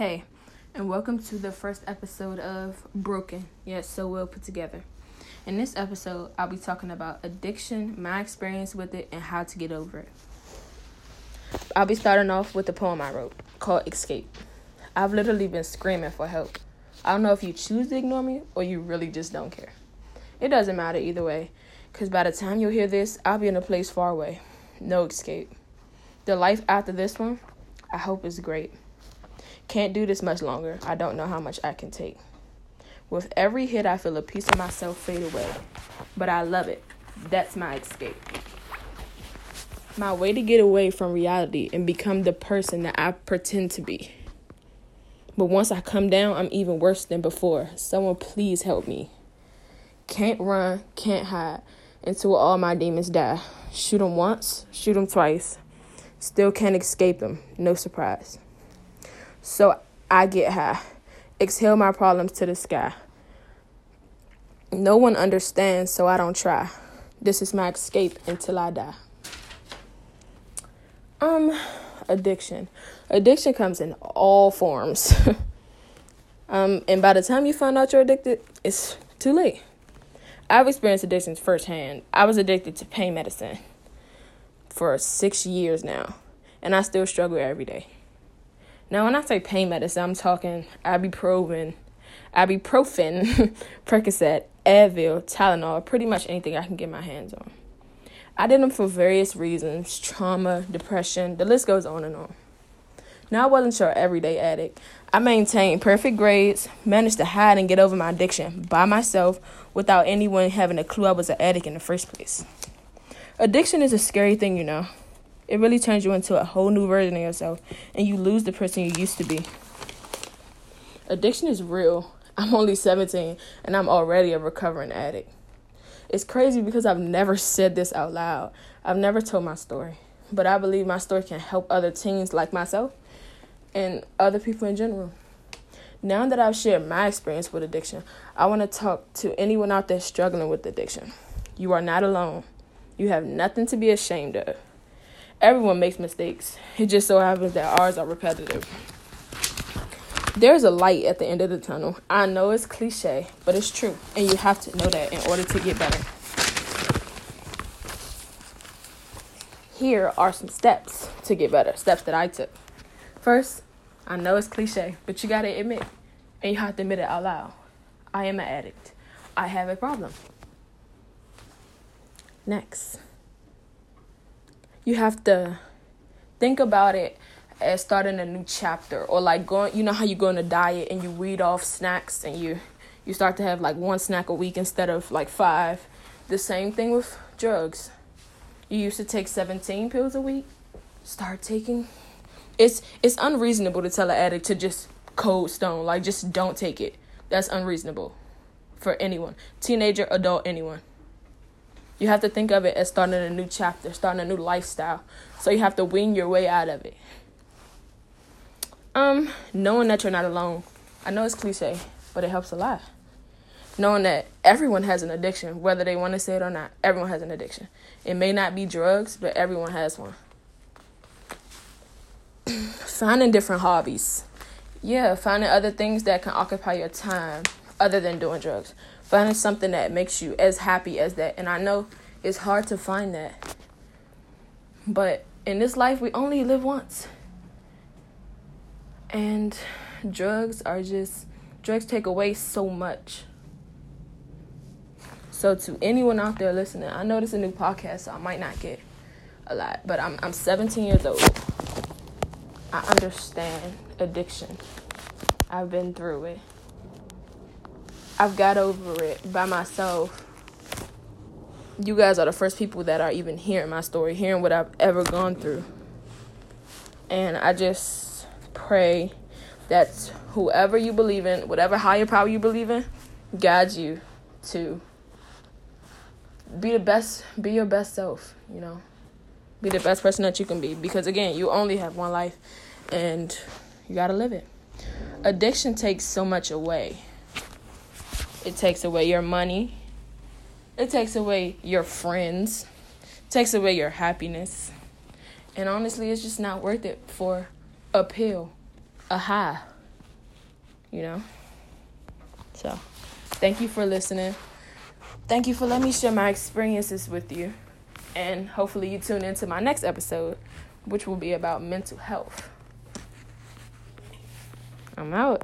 Hey, and welcome to the first episode of Broken, Yet So Well Put Together. In this episode, I'll be talking about addiction, my experience with it, and how to get over it. I'll be starting off with a poem I wrote called Escape. I've literally been screaming for help. I don't know if you choose to ignore me or you really just don't care. It doesn't matter either way, because by the time you'll hear this, I'll be in a place far away. No escape. The life after this one, I hope is great. Can't do this much longer. I don't know how much I can take. With every hit, I feel a piece of myself fade away. But I love it. That's my escape. My way to get away from reality and become the person that I pretend to be. But once I come down, I'm even worse than before. Someone please help me. Can't run, can't hide, until all my demons die. Shoot them once, shoot them twice. Still can't escape them. No surprise. So I get high, exhale my problems to the sky. No one understands, so I don't try. This is my escape until I die. Addiction. Addiction comes in all forms. And by the time you find out you're addicted, it's too late. I've experienced addictions firsthand. I was addicted to pain medicine for 6 years now, and I still struggle every day. Now, when I say pain medicine, I'm talking ibuprofen, Percocet, Advil, Tylenol, pretty much anything I can get my hands on. I did them for various reasons, trauma, depression, the list goes on and on. Now, I wasn't your everyday addict. I maintained perfect grades, managed to hide and get over my addiction by myself without anyone having a clue I was an addict in the first place. Addiction is a scary thing, you know. It really turns you into a whole new version of yourself, and you lose the person you used to be. Addiction is real. I'm only 17, and I'm already a recovering addict. It's crazy because I've never said this out loud. I've never told my story, but I believe my story can help other teens like myself and other people in general. Now that I've shared my experience with addiction, I want to talk to anyone out there struggling with addiction. You are not alone. You have nothing to be ashamed of. Everyone makes mistakes. It just so happens that ours are repetitive. There's a light at the end of the tunnel. I know it's cliche, but it's true. And you have to know that in order to get better. Here are some steps to get better. Steps that I took. First, I know it's cliche, but you got to admit. And you have to admit it out loud. I am an addict. I have a problem. Next. You have to think about it as starting a new chapter or like going, you know how you go on a diet and you weed off snacks and you start to have like one snack a week instead of like 5. The same thing with drugs. You used to take 17 pills a week. Start taking. It's unreasonable to tell an addict to just cold stone, like just don't take it. That's unreasonable for anyone, teenager, adult, anyone. You have to think of it as starting a new chapter, starting a new lifestyle. So you have to wing your way out of it. Knowing that you're not alone. I know it's cliche, but it helps a lot. Knowing that everyone has an addiction, whether they want to say it or not. Everyone has an addiction. It may not be drugs, but everyone has one. Finding different hobbies. Yeah, finding other things that can occupy your time other than doing drugs. Finding something that makes you as happy as that. And I know it's hard to find that. But in this life, we only live once. And drugs take away so much. So to anyone out there listening, I know this is a new podcast, so I might not get a lot. But I'm 17 years old. I understand addiction. I've been through it. I've got over it by myself. You guys are the first people that are even hearing my story, hearing what I've ever gone through. And I just pray that whoever you believe in, whatever higher power you believe in, guides you to be your best self, you know. Be the best person that you can be. Because again, you only have one life and you gotta live it. Addiction takes so much away. It takes away your money. It takes away your friends. It takes away your happiness. And honestly, it's just not worth it for a pill, a high. you know? So, thank you for listening. Thank you for letting me share my experiences with you. And hopefully you tune into my next episode, which will be about mental health. I'm out.